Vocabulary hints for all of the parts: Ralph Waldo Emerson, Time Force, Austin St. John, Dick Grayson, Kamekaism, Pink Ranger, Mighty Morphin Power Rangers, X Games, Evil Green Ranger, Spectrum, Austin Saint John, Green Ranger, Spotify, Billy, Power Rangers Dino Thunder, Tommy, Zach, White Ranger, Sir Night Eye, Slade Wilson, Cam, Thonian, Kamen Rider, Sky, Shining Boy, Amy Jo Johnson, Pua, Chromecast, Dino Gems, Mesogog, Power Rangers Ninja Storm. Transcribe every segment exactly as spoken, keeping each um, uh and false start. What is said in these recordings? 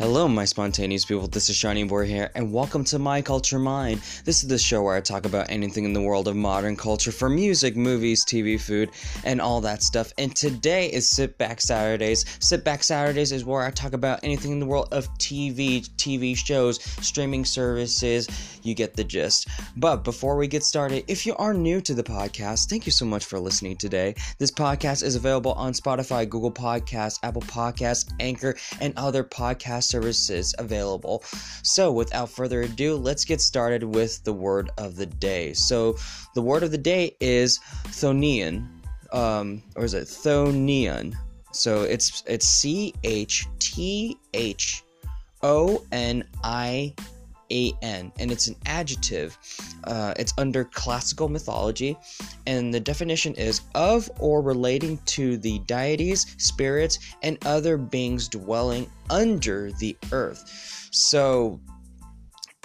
Hello, my spontaneous people, this is Shining Boy here, and welcome to My Culture Mind. This is the show where I talk about anything in the world of modern culture, from music, movies, T V, food, and all that stuff. And today is Sit Back Saturdays. Sit Back Saturdays is where I talk about anything in the world of T V, T V shows, streaming services. You get the gist. But before we get started, if you are new to the podcast, thank you so much for listening today. This podcast is available on Spotify, Google Podcasts, Apple Podcasts, Anchor, and other podcasts services available. So without further ado, let's get started with the word of the day. So the word of the day is Thonian, um, or is it Thonian? So it's it's C H T H O N I A N, and it's an adjective. Uh, it's under classical mythology, and the definition is of or relating to the deities, spirits, and other beings dwelling under the earth. So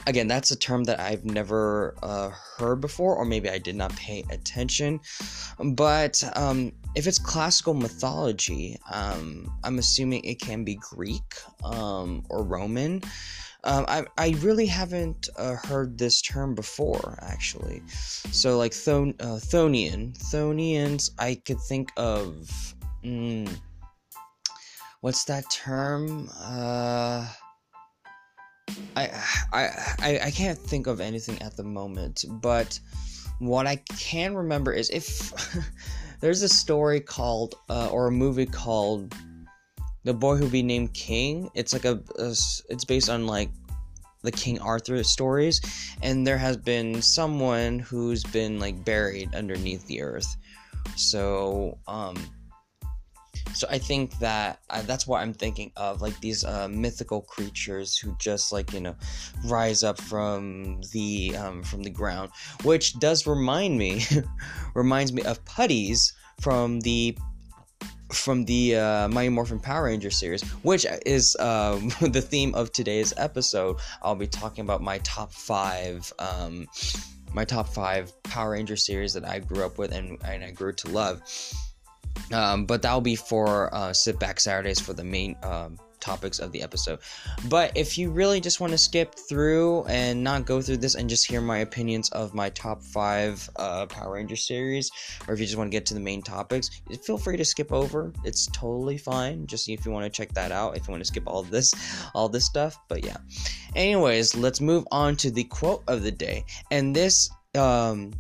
again, that's a term that I've never uh, heard before, or maybe I did not pay attention. But um, if it's classical mythology, um, I'm assuming it can be Greek um, or Roman. Um, I, I really haven't uh, heard this term before, actually. So, like, Thon, uh, Thonian. Thonians, I could think of... Mm, what's that term? Uh, I, I, I, I can't think of anything at the moment, but what I can remember is if... there's a story called, uh, or a movie called... The Boy Who Be Named King. It's like a, a, it's based on like the King Arthur stories, and there has been someone who's been like buried underneath the earth. So, um, so I think that I, that's what I'm thinking of, like these uh, mythical creatures who just like you know rise up from the um, from the ground, which does remind me, reminds me of putties from the. from the uh, Mighty Morphin Power Ranger series, which is um, the theme of today's episode. I'll be talking about my top five, um, my top five Power Ranger series that I grew up with and, and I grew to love. Um, but that'll be for uh, Sit Back Saturdays for the main um, topics of the episode. But if you really just want to skip through and not go through this and just hear my opinions of my top five uh, Power Ranger series, or if you just want to get to the main topics, feel free to skip over. It's totally fine. Just see if you want to check that out, if you want to skip all this, all this stuff. But yeah. Anyways, let's move on to the quote of the day. And this, um...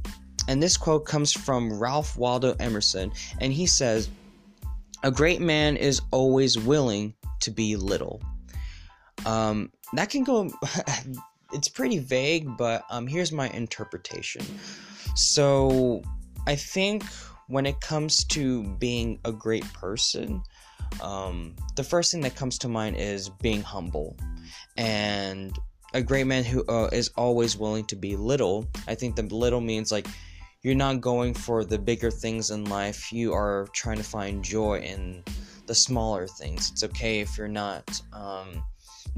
And this quote comes from Ralph Waldo Emerson, and he says, "A great man is always willing to be little." Um, that can go, it's pretty vague, but um, here's my interpretation. So I think when it comes to being a great person, um, the first thing that comes to mind is being humble. And a great man who uh, is always willing to be little, I think the little means like, you're not going for the bigger things in life. You are trying to find joy in the smaller things. It's okay if you're not um,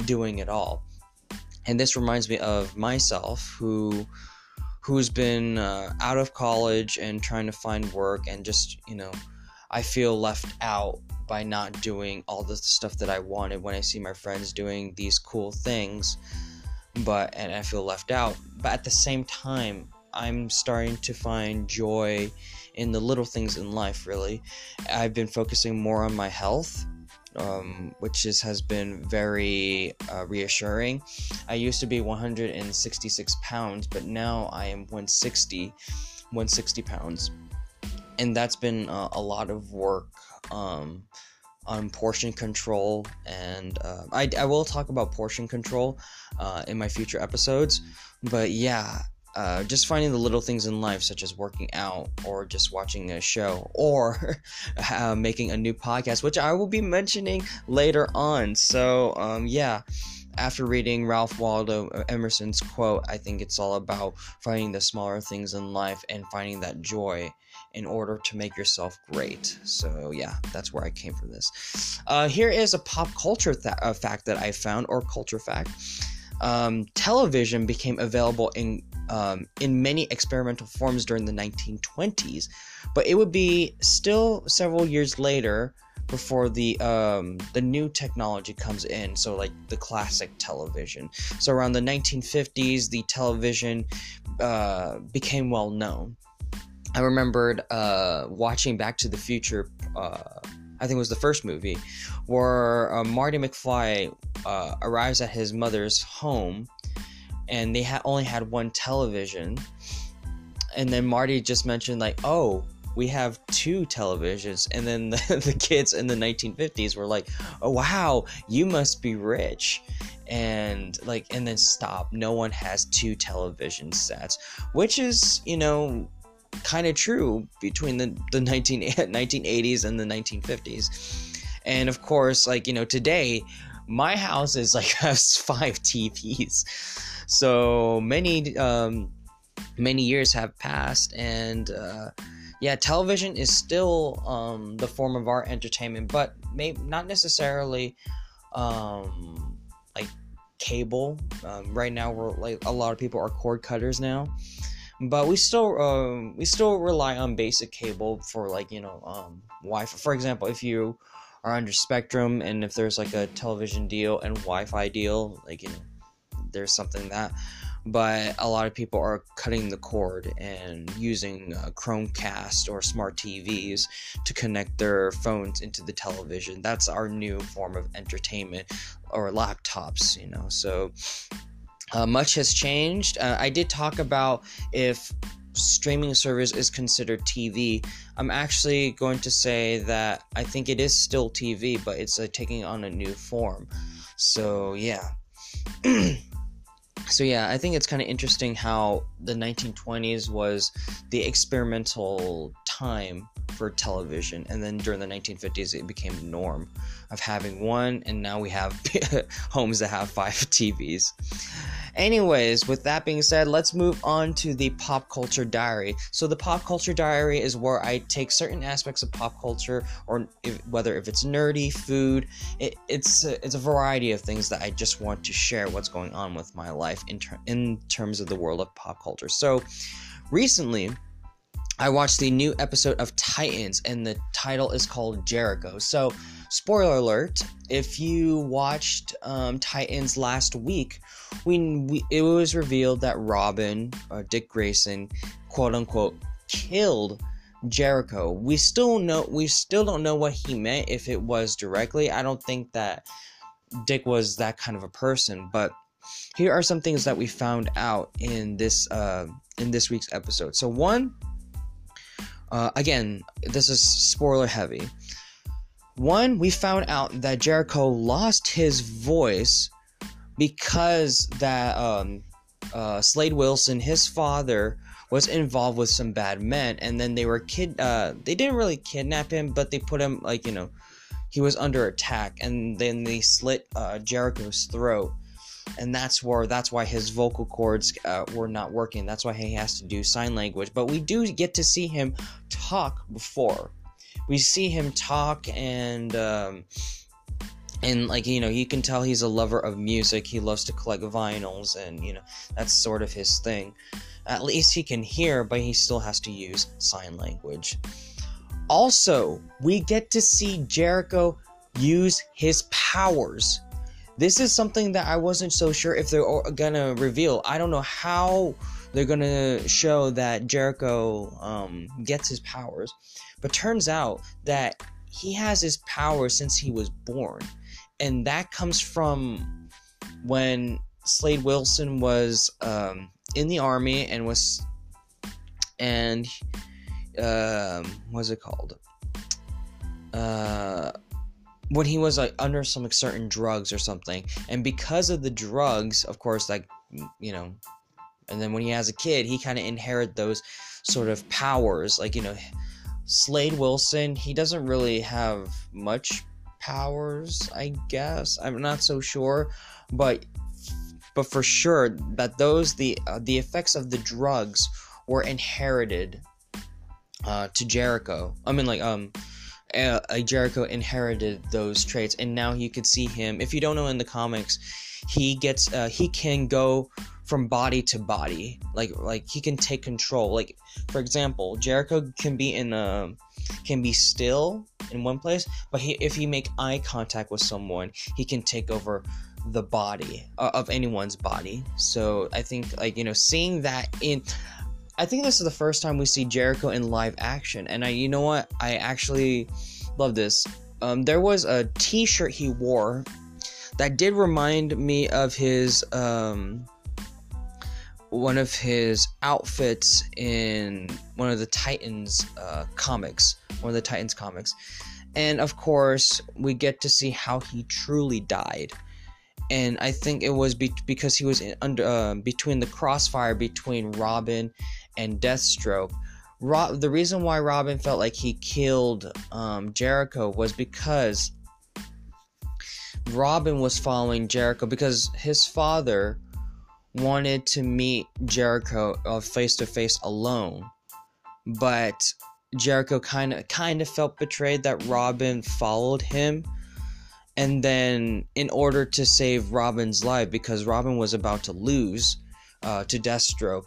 doing it all. And this reminds me of myself, who, who's been uh, out of college and trying to find work, and just, you know, I feel left out by not doing all the stuff that I wanted when I see my friends doing these cool things, but and I feel left out. But at the same time, I'm starting to find joy in the little things in life, really. I've been focusing more on my health, um, which is, has been very uh, reassuring. I used to be one hundred sixty-six pounds, but now I am one hundred sixty pounds. And that's been uh, a lot of work um, on portion control. And uh, I, I will talk about portion control uh, in my future episodes. But yeah. Uh, just finding the little things in life, such as working out, or just watching a show, or uh, making a new podcast, which I will be mentioning later on. So, um, yeah, after reading Ralph Waldo Emerson's quote, I think it's all about finding the smaller things in life and finding that joy in order to make yourself great. So yeah, that's where I came from this. Uh, here is a pop culture th- uh, fact that I found, or culture fact. Um, television became available in um, in many experimental forms during the nineteen twenties, but it would be still several years later before the um, the new technology comes in, so like the classic television. So around the nineteen fifties, the television uh, became well known. I remembered uh, watching Back to the Future, uh, I think it was the first movie, where uh, Marty McFly uh, arrives at his mother's home, and they ha- only had one television. And then Marty just mentioned, like, oh, we have two televisions. And then the, the kids in the nineteen fifties were like, oh, wow, you must be rich. And like, and then stop. No one has two television sets, which is, you know, kind of true between the, the nineteen eighties and the nineteen fifties. And of course, like, you know, today, my house is like has five T Vs. So many, um, many years have passed, and uh, yeah, television is still um, the form of our entertainment, but maybe not necessarily um, like cable. Um, right now, we're like a lot of people are cord cutters now, but we still um, we still rely on basic cable for, like, you know, um, Wi-Fi. For example, if you are under Spectrum, and if there's like a television deal and Wi-Fi deal, like, you know, there's something that. But a lot of people are cutting the cord and using uh, Chromecast or smart T Vs to connect their phones into the television. That's our new form of entertainment, or laptops, you know. So uh, much has changed. Uh, I did talk about if streaming service is considered T V. I'm actually going to say that I think it is still T V, but it's uh, taking on a new form. So, yeah. So yeah, I think it's kind of interesting how the nineteen twenties was the experimental time for television, and then during the nineteen fifties it became the norm of having one, and now we have homes that have five T Vs. Anyways, with that being said, let's move on to the Pop Culture Diary. So the Pop Culture Diary is where I take certain aspects of pop culture, or if, whether if it's nerdy, food, it, it's, a, it's a variety of things that I just want to share what's going on with my life in, ter- in terms of the world of pop culture. So recently, I watched the new episode of Titans, and the title is called Jericho. So, spoiler alert, if you watched um, Titans last week, we, we it was revealed that Robin, or Dick Grayson, quote-unquote, killed Jericho. We still know, we still don't know what he meant, if it was directly. I don't think that Dick was that kind of a person, but here are some things that we found out in this, uh, in this week's episode. So, one... Uh, again, this is spoiler heavy. One, we found out that Jericho lost his voice because that um, uh, Slade Wilson, his father, was involved with some bad men, and then they were kid. Uh, they didn't really kidnap him, but they put him, like, you know, he was under attack, and then they slit uh, Jericho's throat. And that's where that's why his vocal cords uh, were not working. That's why he has to do sign language. But we do get to see him talk before. We see him talk, and um, and like, you know, you can tell he's a lover of music. He loves to collect vinyls, and, you know, that's sort of his thing. At least he can hear, but he still has to use sign language. Also, we get to see Jericho use his powers. This is something that I wasn't so sure if they're gonna reveal. I don't know how they're gonna show that Jericho um, gets his powers, but turns out that he has his powers since he was born, and that comes from when Slade Wilson was um, in the army and was and uh, what's it called? Uh. When he was like under some like, certain drugs or something, and because of the drugs, of course, like, you know, and then when he has a kid, he kind of inherits those sort of powers. Like, you know, Slade Wilson, he doesn't really have much powers, I guess. I'm not so sure, but but for sure that those the uh, the effects of the drugs were inherited uh, to Jericho. I mean, like um. Uh, Jericho inherited those traits, and now you could see him. If you don't know, in the comics, he gets uh, he can go from body to body. Like like he can take control. Like for example, Jericho can be in a can be still in one place, but he, if he make eye contact with someone, he can take over the body uh, of anyone's body. So I think like you know seeing that in. I think this is the first time we see Jericho in live action, and I, you know what? I actually love this. Um, there was a t-shirt he wore that did remind me of his, um, one of his outfits in one of the Titans uh, comics, one of the Titans comics. And of course, we get to see how he truly died. And I think it was be- because he was in under uh, between the crossfire between Robin and Deathstroke. Ro- the reason why Robin felt like he killed um, Jericho was because Robin was following Jericho because his father wanted to meet Jericho uh, face-to-face alone. But Jericho kind of kind of felt betrayed that Robin followed him. And then in order to save Robin's life, because Robin was about to lose uh, to Deathstroke,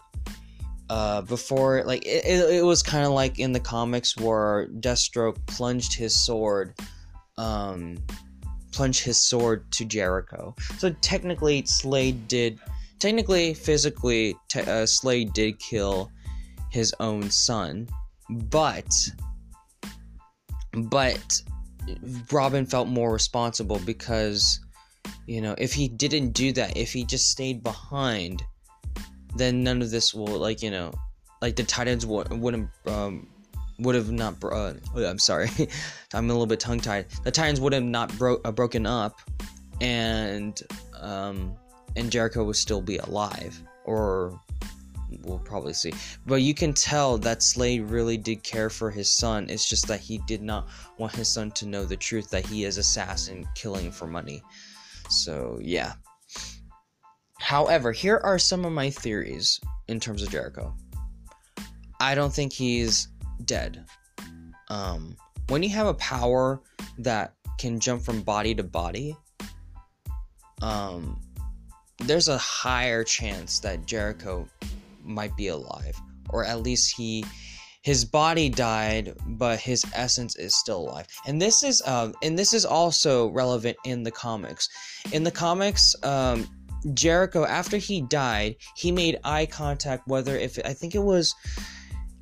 uh, before, like, it, it, it was kind of like in the comics where Deathstroke plunged his sword, um, plunged his sword to Jericho. So technically, Slade did, technically, physically, te- uh, Slade did kill his own son, but, but... Robin felt more responsible because, you know, if he didn't do that, if he just stayed behind, then none of this will, like, you know, like the Titans would, wouldn't, um, would have not, bro- oh, I'm sorry, I'm a little bit tongue-tied. The Titans would have not bro- uh, broken up, and, um, and Jericho would still be alive, or we'll probably see. But you can tell that Slade really did care for his son. It's just that he did not want his son to know the truth that he is assassin killing for money. So yeah. However, here are some of my theories in terms of Jericho. I don't think he's dead. Um, when you have a power that can jump from body to body, um, there's a higher chance that Jericho might be alive, or at least he his body died but his essence is still alive. And this is um and this is also relevant in the comics. In the comics, um Jericho, after he died, he made eye contact, whether if I think it was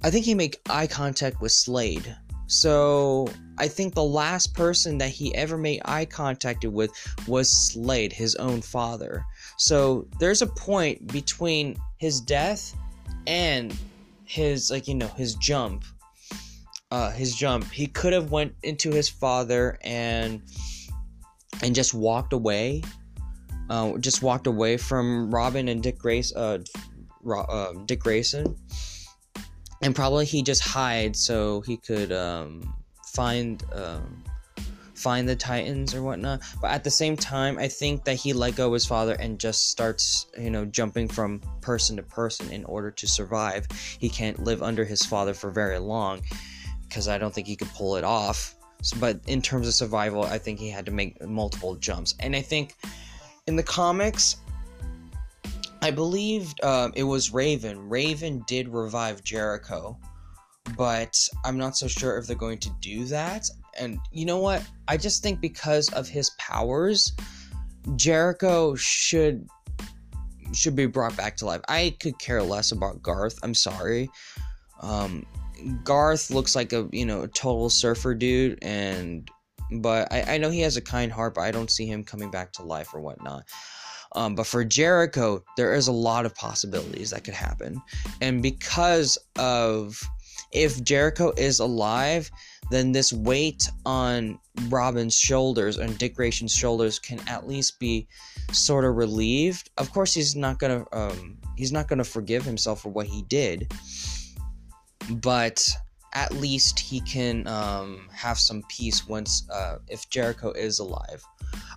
I think he made eye contact with Slade. So I think the last person that he ever made eye contact with was Slade, his own father. So there's a point between his death and his, like, you know, his jump. Uh, his jump. He could have went into his father and and just walked away. Uh, just walked away from Robin and Dick Grace. Uh, uh, Dick Grayson. And probably he just hide so he could um, find um, find the Titans or whatnot. But at the same time, I think that he let go of his father and just starts, you know, jumping from person to person in order to survive. He can't live under his father for very long because I don't think he could pull it off. So, but in terms of survival, I think he had to make multiple jumps. And I think in the comics, I believe um, it was Raven. Raven did revive Jericho, but I'm not so sure if they're going to do that. And you know what? I just think because of his powers, Jericho should should be brought back to life. I could care less about Garth. I'm sorry. Um, Garth looks like a you know a total surfer dude, and but I, I know he has a kind heart, but I don't see him coming back to life or whatnot. Um, but for Jericho, there is a lot of possibilities that could happen. And because of, if Jericho is alive, then this weight on Robin's shoulders and Dick Grayson's shoulders can at least be sort of relieved. Of course, he's not gonna, um, he's not gonna forgive himself for what he did, but at least he can um, have some peace once, uh, if Jericho is alive.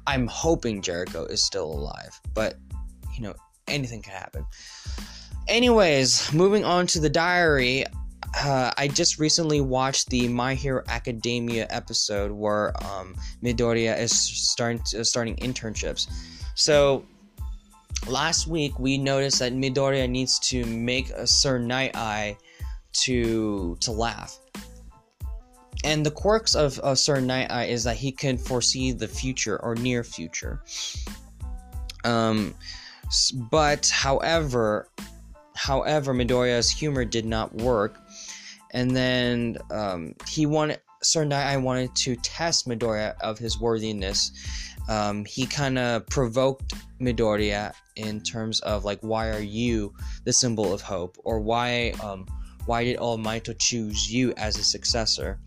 I'm hoping Jericho is still alive, but, you know, anything can happen. Anyways, moving on to the diary, uh, I just recently watched the My Hero Academia episode where um, Midoriya is starting, to, starting internships. So, last week we noticed that Midoriya needs to make a Sir Night Eye to to laugh. And the quirks of, of Sir Night Eye is that he can foresee the future or near future. Um, but however, however, Midoriya's humor did not work, and then um, he wanted Sir Night Eye wanted to test Midoriya of his worthiness. Um, he kind of provoked Midoriya in terms of like, why are you the symbol of hope, or why um, why did All Might choose you as his successor?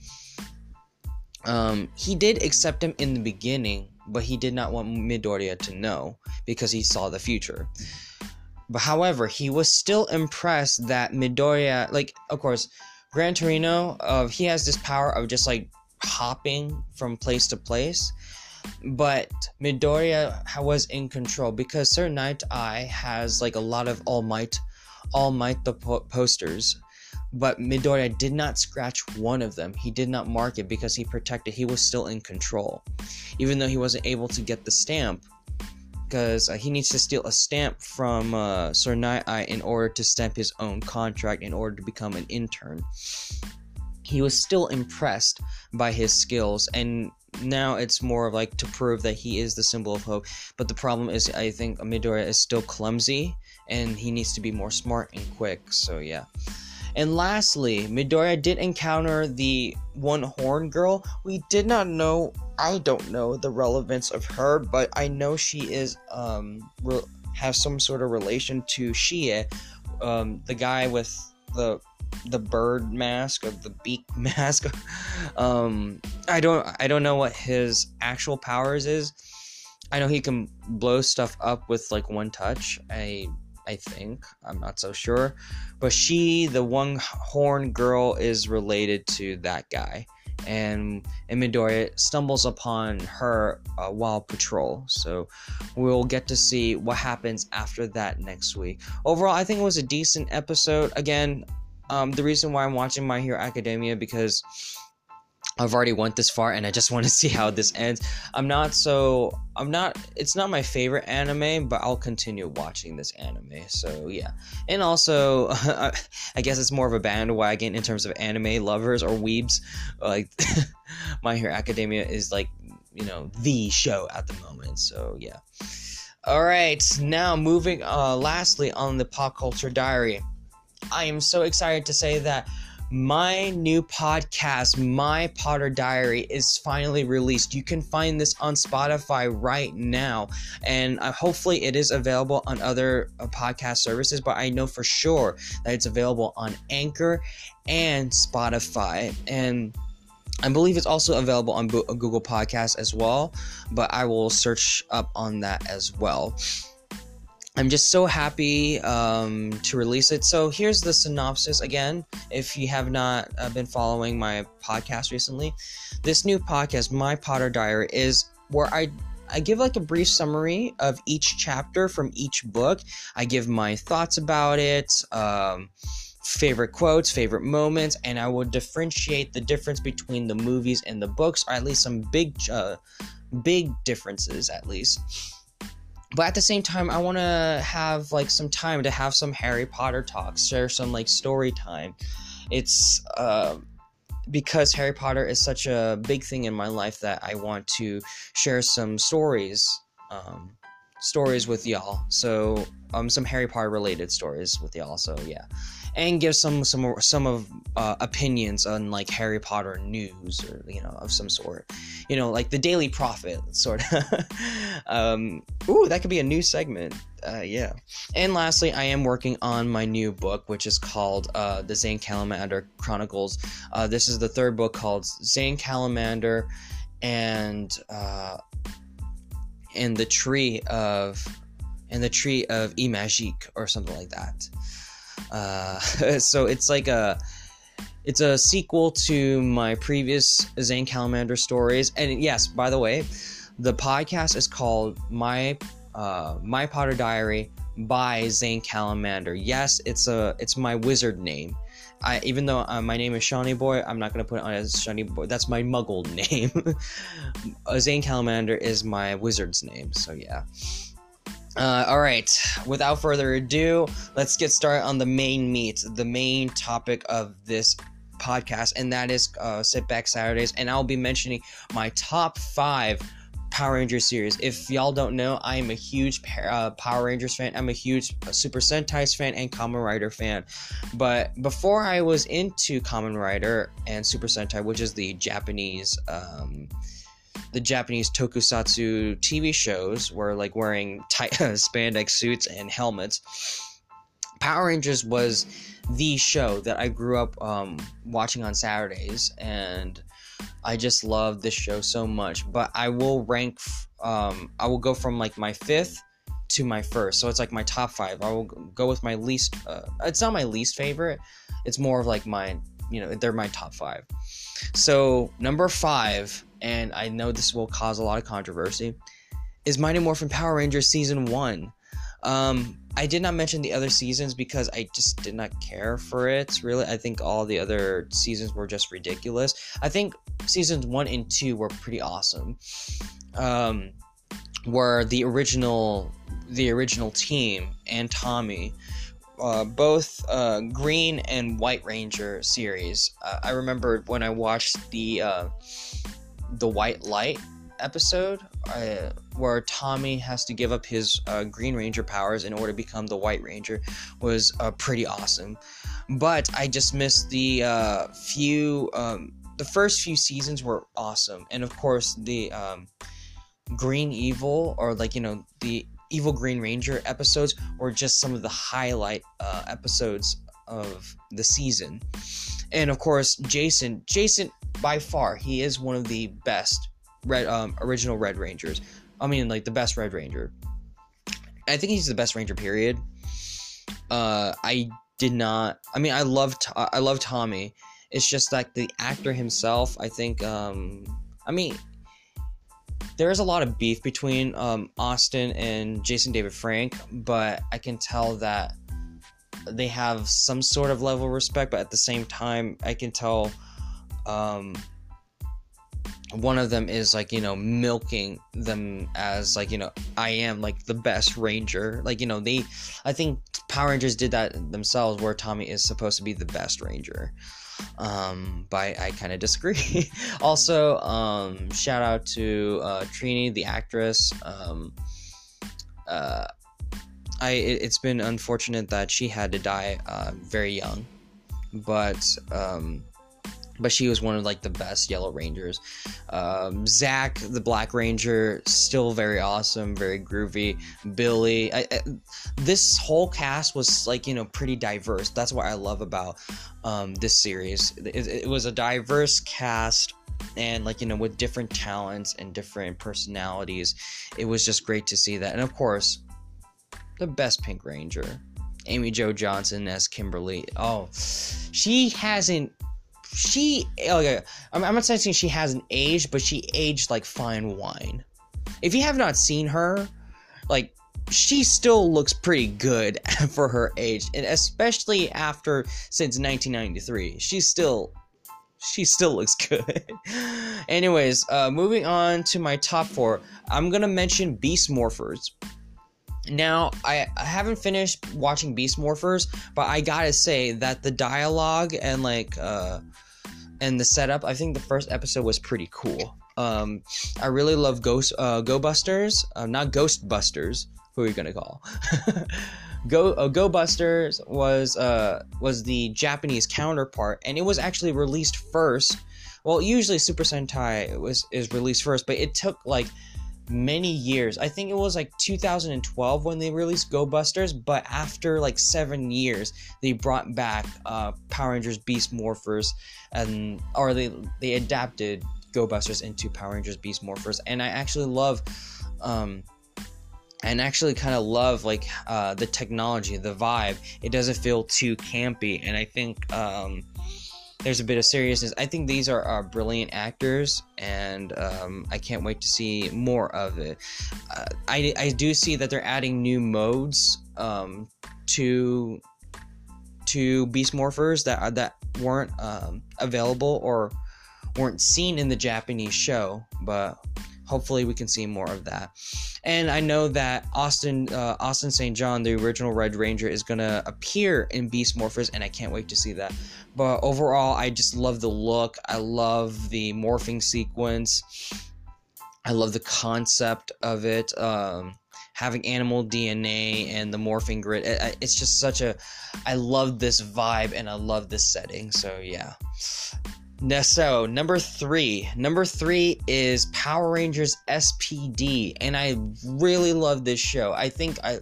Um, he did accept him in the beginning, but he did not want Midoriya to know because he saw the future. But however, he was still impressed that Midoriya, like, of course, Gran Torino, uh, he has this power of just like hopping from place to place. But Midoriya was in control because Sir Night Eye has like a lot of All Might, All Might the po- posters. But Midoriya did not scratch one of them. He did not mark it because he protected. He was still in control, even though he wasn't able to get the stamp, because uh, he needs to steal a stamp from uh, Sir Night Eye in order to stamp his own contract in order to become an intern. He was still impressed by his skills, and now it's more of like to prove that he is the symbol of hope. But the problem is, I think Midoriya is still clumsy, and he needs to be more smart and quick. So yeah. And lastly, Midoriya did encounter the one horn girl. We did not know, I don't know the relevance of her, but I know she is, um, re- have some sort of relation to Shie, um, the guy with the, the bird mask or the beak mask. um, I don't, I don't know what his actual powers is. I know he can blow stuff up with like one touch. I I think. I'm not so sure. But she, the one horn girl, is related to that guy. And, and Midoriya stumbles upon her uh, while patrol. So we'll get to see what happens after that next week. Overall, I think it was a decent episode. Again, um, the reason why I'm watching My Hero Academia, because I've already went this far and I just want to see how this ends. I'm not so... I'm not... It's not my favorite anime, but I'll continue watching this anime. So, yeah. And also, uh, I guess it's more of a bandwagon in terms of anime lovers or weebs. Like, My Hero Academia is like, you know, the show at the moment. So, yeah. Alright, now moving uh, lastly on the Pop Culture Diary. I am so excited to say that my new podcast, My Potter Diary, is finally released. You can find this on Spotify right now, and uh, hopefully it is available on other uh, podcast services, but I know for sure that it's available on Anchor and Spotify, and I believe it's also available on Bo- Google Podcasts as well, but I will search up on that as well. I'm just so happy um, to release it. So here's the synopsis again, if you have not uh, been following my podcast recently. This new podcast, My Potter Diary, is where I, I give like a brief summary of each chapter from each book. I give my thoughts about it, um, favorite quotes, favorite moments, and I will differentiate the difference between the movies and the books, or at least some big, uh, big differences at least. But at the same time, I want to have like some time to have some Harry Potter talks, share some like story time. It's uh, because Harry Potter is such a big thing in my life that I want to share some stories, um, stories with y'all. So um, some Harry Potter related stories with y'all. So yeah, and give some some some of uh, opinions on like Harry Potter news or you know of some sort. You know, like the Daily Prophet, sort of. um, ooh, that could be a new segment. Uh, yeah. And lastly, I am working on my new book, which is called uh, The Zane Callimander Chronicles. Uh, this is the third book called Zane Callimander and uh, and the Tree of and the Tree of Imagique or something like that. Uh, so it's like a. It's a sequel to my previous Zane Callimander stories. And yes, by the way, the podcast is called My uh, My Potter Diary by Zane Callimander. Yes, it's a it's my wizard name. I, even though uh, my name is Shawnee Boy, I'm not going to put it on as Shawnee Boy. That's my muggle name. Zane Callimander is my wizard's name. So yeah. Uh, all right, without further ado, let's get started on the main meat, the main topic of this podcast, and that is uh, Sit Back Saturdays, and I'll be mentioning my top five Power Rangers series. If y'all don't know, I am a huge uh, Power Rangers fan. I'm a huge Super Sentai fan and Kamen Rider fan. But before I was into Kamen Rider and Super Sentai, which is the Japanese um, the Japanese tokusatsu T V shows, were like wearing tight spandex suits and helmets. Power Rangers was the show that I grew up um, watching on Saturdays, and I just love this show so much. But I will rank, um, I will go from like my fifth to my first. So it's like my top five. I will go with my least, uh, it's not my least favorite. It's more of like my, you know, they're my top five. So number five, and I know this will cause a lot of controversy, is Mighty Morphin Power Rangers Season one. Um, I did not mention the other seasons because I just did not care for it, really. I think all the other seasons were just ridiculous. I think seasons one and two were pretty awesome. Um, were the original, the original team and Tommy, uh, both uh, Green and White Ranger series. Uh, I remember when I watched the uh, the White Light episode, uh, where Tommy has to give up his uh, Green Ranger powers in order to become the White Ranger, was uh, pretty awesome. But I just missed the uh, few, um, the first few seasons were awesome. And of course the um, Green Evil, or like, you know, the Evil Green Ranger episodes were just some of the highlight uh, episodes of the season. And of course, Jason, Jason by far, he is one of the best Red, um, original Red Rangers. I mean, like, the best Red Ranger. I think he's the best Ranger, period. Uh, I did not... I mean, I love I love Tommy. It's just, like, the actor himself, I think... Um, I mean, there is a lot of beef between um, Austin and Jason David Frank, but I can tell that they have some sort of level of respect, but at the same time, I can tell... Um, one of them is like, you know, milking them as like, you know, I am like the best Ranger. Like, you know, they, I think Power Rangers did that themselves, where Tommy is supposed to be the best Ranger. Um, but I, I kind of disagree. Also, um, shout out to uh, Trini, the actress. Um, uh, I it, it's been unfortunate that she had to die uh, very young, but um. But she was one of, like, the best Yellow Rangers. Um, Zach, the Black Ranger, still very awesome, very groovy. Billy. I, I, this whole cast was, like, you know, pretty diverse. That's what I love about um, this series. It, it was a diverse cast and, like, you know, with different talents and different personalities. It was just great to see that. And, of course, the best Pink Ranger, Amy Jo Johnson as Kimberly. Oh, she hasn't... She, okay, I'm, I'm not saying she hasn't aged, but she aged like fine wine. If you have not seen her, like, she still looks pretty good for her age, and especially after, since nineteen ninety-three, she still, she still looks good. Anyways, uh, moving on to my top four, I'm gonna mention Beast Morphers. Now, I, I haven't finished watching Beast Morphers, but I gotta say that the dialogue and, like, uh, and the setup, I think the first episode was pretty cool. Um, I really love Ghost, uh, Go Busters, uh, not Ghost Busters, who are you gonna call? Go, uh, Go Busters was, uh, was the Japanese counterpart, and it was actually released first. Well, usually Super Sentai was, is released first, but it took, like, many years. I think it was like two thousand twelve when they released Go Busters, but after like seven years they brought back uh Power Rangers Beast Morphers, and or they they adapted Go Busters into Power Rangers Beast Morphers. And I actually love um and actually kind of love like uh the technology, the vibe. It doesn't feel too campy, and I think um there's a bit of seriousness. I think these are, are brilliant actors, and um, I can't wait to see more of it. Uh, I, I do see that they're adding new modes um, to to Beast Morphers that are, that weren't um, available or weren't seen in the Japanese show, but hopefully we can see more of that. And I know that Austin uh, Austin Saint John, the original Red Ranger, is going to appear in Beast Morphers, and I can't wait to see that. But overall, I just love the look. I love the morphing sequence. I love the concept of it. Um, having animal D N A and the morphing grid. It, it's just such a... I love this vibe, and I love this setting. So, yeah. So, number three. Number three is Power Rangers S P D, and I really love this show. I think I...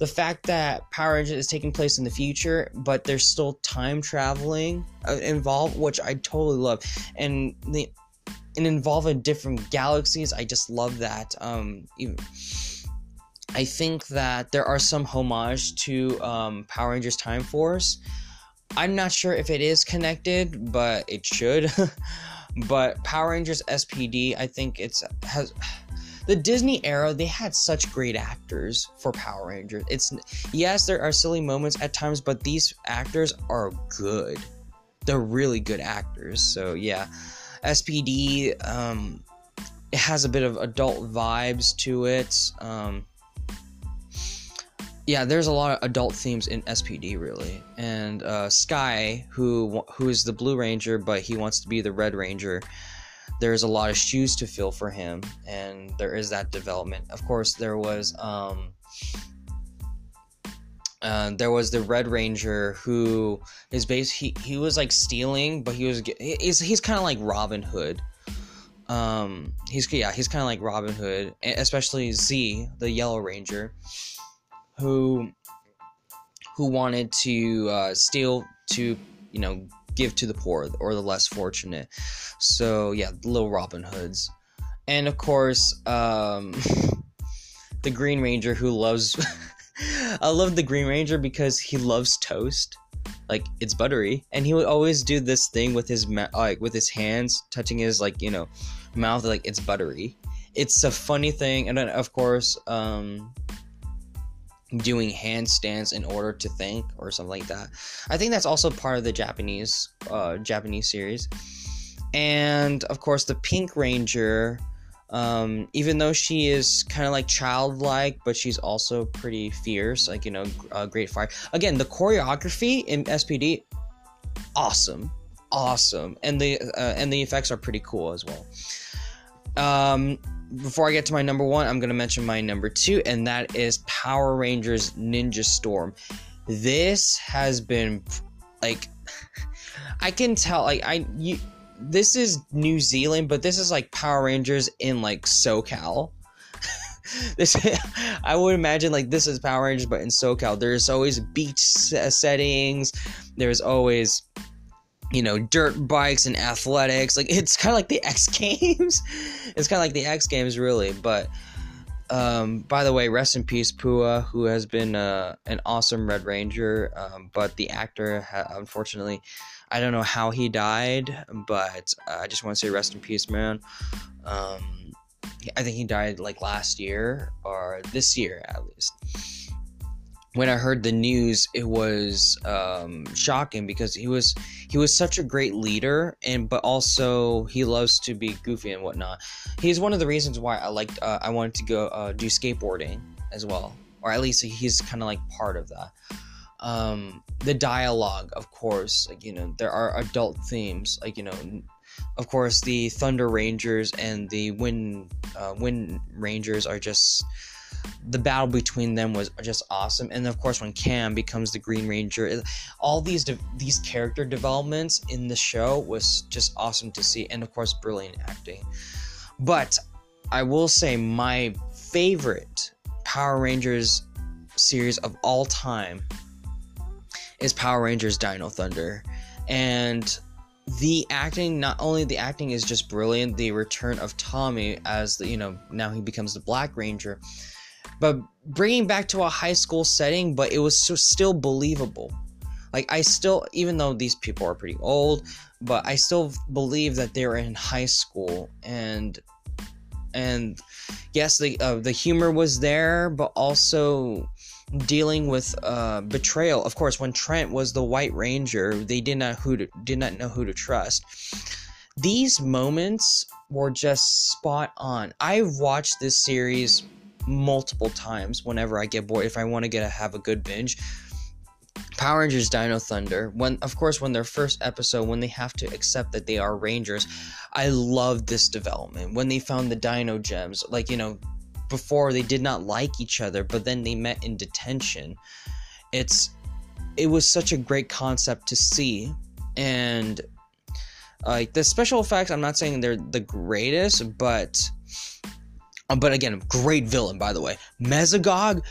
The fact that Power Rangers is taking place in the future, but there's still time traveling involved, which I totally love. And the and involved in different galaxies, I just love that. Um, even, I think that there are some homage to um, Power Rangers Time Force. I'm not sure if it is connected, but it should. But Power Rangers S P D, I think it's... has. The Disney era, they had such great actors for Power Rangers. It's yes, there are silly moments at times, but these actors are good. They're really good actors. So yeah, S P D, um, it has a bit of adult vibes to it. Um, yeah, there's a lot of adult themes in S P D, really. And uh, Sky, who who is the Blue Ranger, but he wants to be the Red Ranger. There's a lot of shoes to fill for him, and there is that development. Of course, there was um, uh, there was the Red Ranger who is based. He, he was like stealing, but he was he's he's kind of like Robin Hood. Um, he's yeah, he's kind of like Robin Hood, especially Z, the Yellow Ranger, who who wanted to uh, steal to you know. give to the poor or the less fortunate. So yeah, little Robin Hoods. And of course, um, the Green Ranger who loves... I love the Green Ranger because he loves toast. Like, it's buttery. And he would always do this thing with his ma- like with his hands touching his, like, you know, mouth, like it's buttery. It's a funny thing. And then of course, um, doing handstands in order to think or something like that. I think that's also part of the Japanese uh, Japanese series. And of course the Pink Ranger, um, even though she is kind of like childlike, but she's also pretty fierce, like, you know, uh, great fire. Again, the choreography in S P D, awesome, awesome, and the uh, and the effects are pretty cool as well. Um, Before I get to my number one, I'm going to mention my number two, and that is Power Rangers Ninja Storm. This has been, like, I can tell, like, I, you, this is New Zealand, but this is, like, Power Rangers in, like, SoCal. This, I would imagine, like, this is Power Rangers, but in SoCal. There's always beach settings, there's always... you know, dirt bikes and athletics. Like, it's kind of like the X Games. It's kind of like the X Games, really. But, um, by the way, rest in peace, Pua, who has been uh, an awesome Red Ranger. Um, but the actor, ha- unfortunately, I don't know how he died. But uh, I just want to say rest in peace, man. Um, I think he died, like, last year. Or this year, at least. When I heard the news, it was um, shocking because he was he was such a great leader, and but also he loves to be goofy and whatnot. He's one of the reasons why I liked uh, I wanted to go uh, do skateboarding as well, or at least he's kind of like part of that. Um, the dialogue, of course, like, you know, there are adult themes, like, you know, of course the Thunder Rangers and the Wind uh, Wind Rangers are just... the battle between them was just awesome. And of course when Cam becomes the Green Ranger, all these de- these character developments in the show was just awesome to see, and of course brilliant acting. But I will say my favorite Power Rangers series of all time is Power Rangers Dino Thunder, and the acting, not only the acting is just brilliant, the return of Tommy as the, you know, now he becomes the Black Ranger, but bringing back to a high school setting, but it was so still believable. Like, I still, even though these people are pretty old, but I still believe that they were in high school, and and yes, the uh, the humor was there, but also dealing with uh, betrayal. Of course, when Trent was the White Ranger, they did not who to, did not know who to trust. These moments were just spot on. I've watched this series multiple times whenever I get bored, if I want to get a, have a good binge. Power Rangers Dino Thunder, when of course when their first episode, when they have to accept that they are Rangers, I loved this development. When they found the Dino Gems, like, you know, before they did not like each other, but then they met in detention. It's, it was such a great concept to see, and like uh, the special effects, I'm not saying they're the greatest, but but again, great villain, by the way. Mesogog,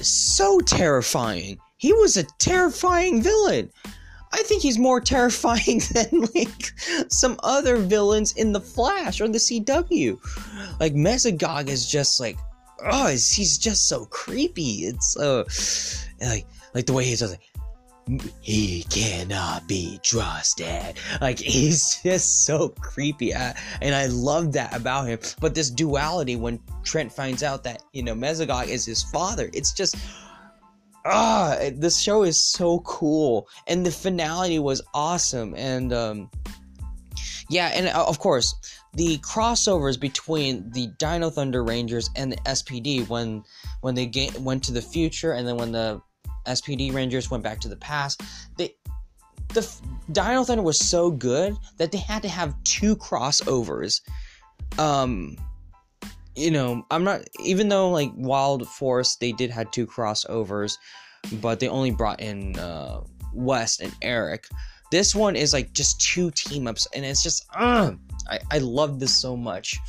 so terrifying. He was a terrifying villain. I think he's more terrifying than, like, some other villains in The Flash or the C W. Like, Mesogog is just, like, oh, he's just so creepy. It's, uh, like, like the way he's like, he cannot be trusted. Like, he's just so creepy. I, and I love that about him. But this duality when Trent finds out that, you know, Mesogog is his father, it's just... ah, this show is so cool, and the finality was awesome, and um, yeah, and uh, of course, the crossovers between the Dino Thunder Rangers and the S P D, when when they ga- went to the future, and then when the S P D Rangers went back to the past, they, the f- Dino Thunder was so good that they had to have two crossovers. Um... You know, I'm not, even though, like, Wild Force, they did have two crossovers, but they only brought in uh, West and Eric. This one is, like, just two team-ups, and it's just, uh, I, I love this so much.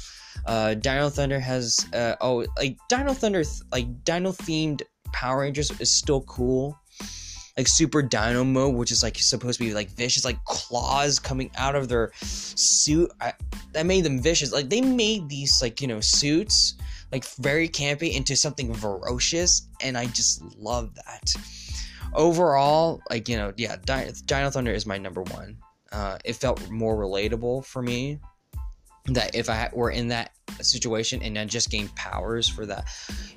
Uh, Dino Thunder has, uh, oh, like, Dino Thunder, like, Dino-themed Power Rangers is still cool. Like, Super Dino Mode, which is, like, supposed to be, like, vicious, like, claws coming out of their suit. I, that made them vicious. Like, they made these, like, you know, suits, like, very campy into something ferocious, and I just love that. Overall, like, you know, yeah, Di- Dino Thunder is my number one. Uh, it felt more relatable for me, that if I were in that situation and I just gained powers for that,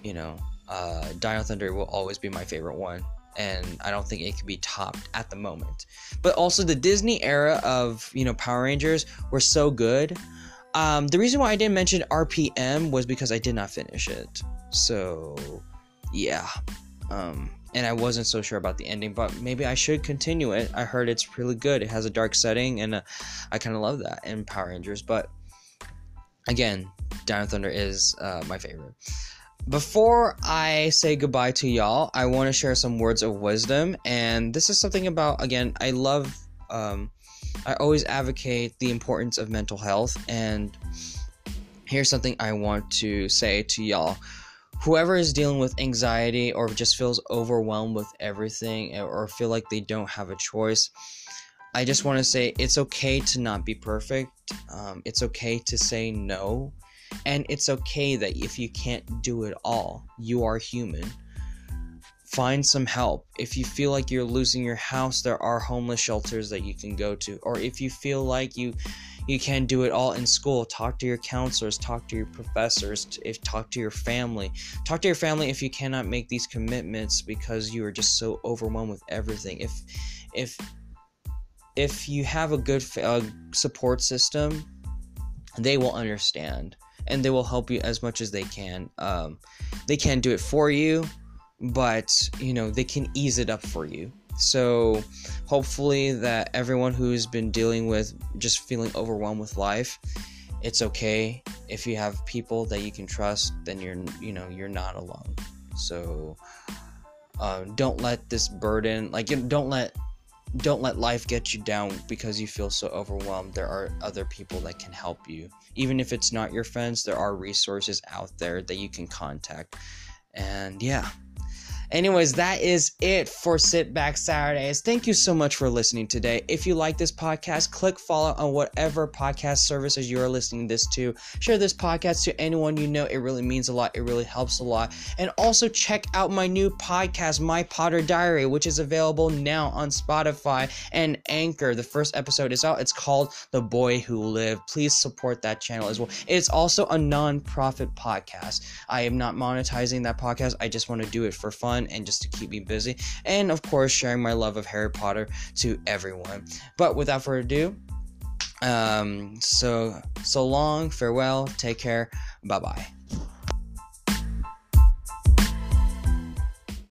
you know, uh, Dino Thunder will always be my favorite one. And I don't think it could be topped at the moment. But also the Disney era of, you know, Power Rangers were so good. Um, the reason why I didn't mention R P M was because I did not finish it. So, yeah. Um, and I wasn't so sure about the ending, but maybe I should continue it. I heard it's really good. It has a dark setting, and uh, I kind of love that in Power Rangers. But, again, Dino Thunder is uh, my favorite. Before I say goodbye to y'all, I want to share some words of wisdom, and this is something about, again, I love, um, I always advocate the importance of mental health, and here's something I want to say to y'all. Whoever is dealing with anxiety or just feels overwhelmed with everything or feel like they don't have a choice, I just want to say it's okay to not be perfect. Um, it's okay to say no. And it's okay that if you can't do it all, you are human. Find some help. If you feel like you're losing your house, there are homeless shelters that you can go to. Or if you feel like you you can't do it all in school, talk to your counselors, talk to your professors, if talk to your family. Talk to your family if you cannot make these commitments because you are just so overwhelmed with everything. If if if you have a good uh, support system, they will understand. And they will help you as much as they can. Um, they can't do it for you, but, you know, they can ease it up for you. So hopefully that everyone who's been dealing with just feeling overwhelmed with life, it's okay. If you have people that you can trust, then you're, you know, you're not alone. So uh, don't let this burden, like, don't let, don't let life get you down because you feel so overwhelmed. There are other people that can help you. Even if it's not your friends, there are resources out there that you can contact. And yeah. Anyways, that is it for Sit Back Saturdays. Thank you so much for listening today. If you like this podcast, click follow on whatever podcast services you are listening this to. Share this podcast to anyone you know. It really means a lot. It really helps a lot. And also check out my new podcast, My Potter Diary, which is available now on Spotify and Anchor. The first episode is out. It's called The Boy Who Lived. Please support that channel as well. It's also a non-profit podcast. I am not monetizing that podcast. I just want to do it for fun and just to keep me busy, and of course sharing my love of Harry Potter to everyone. But without further ado, Um, so, so long, farewell, take care, bye-bye.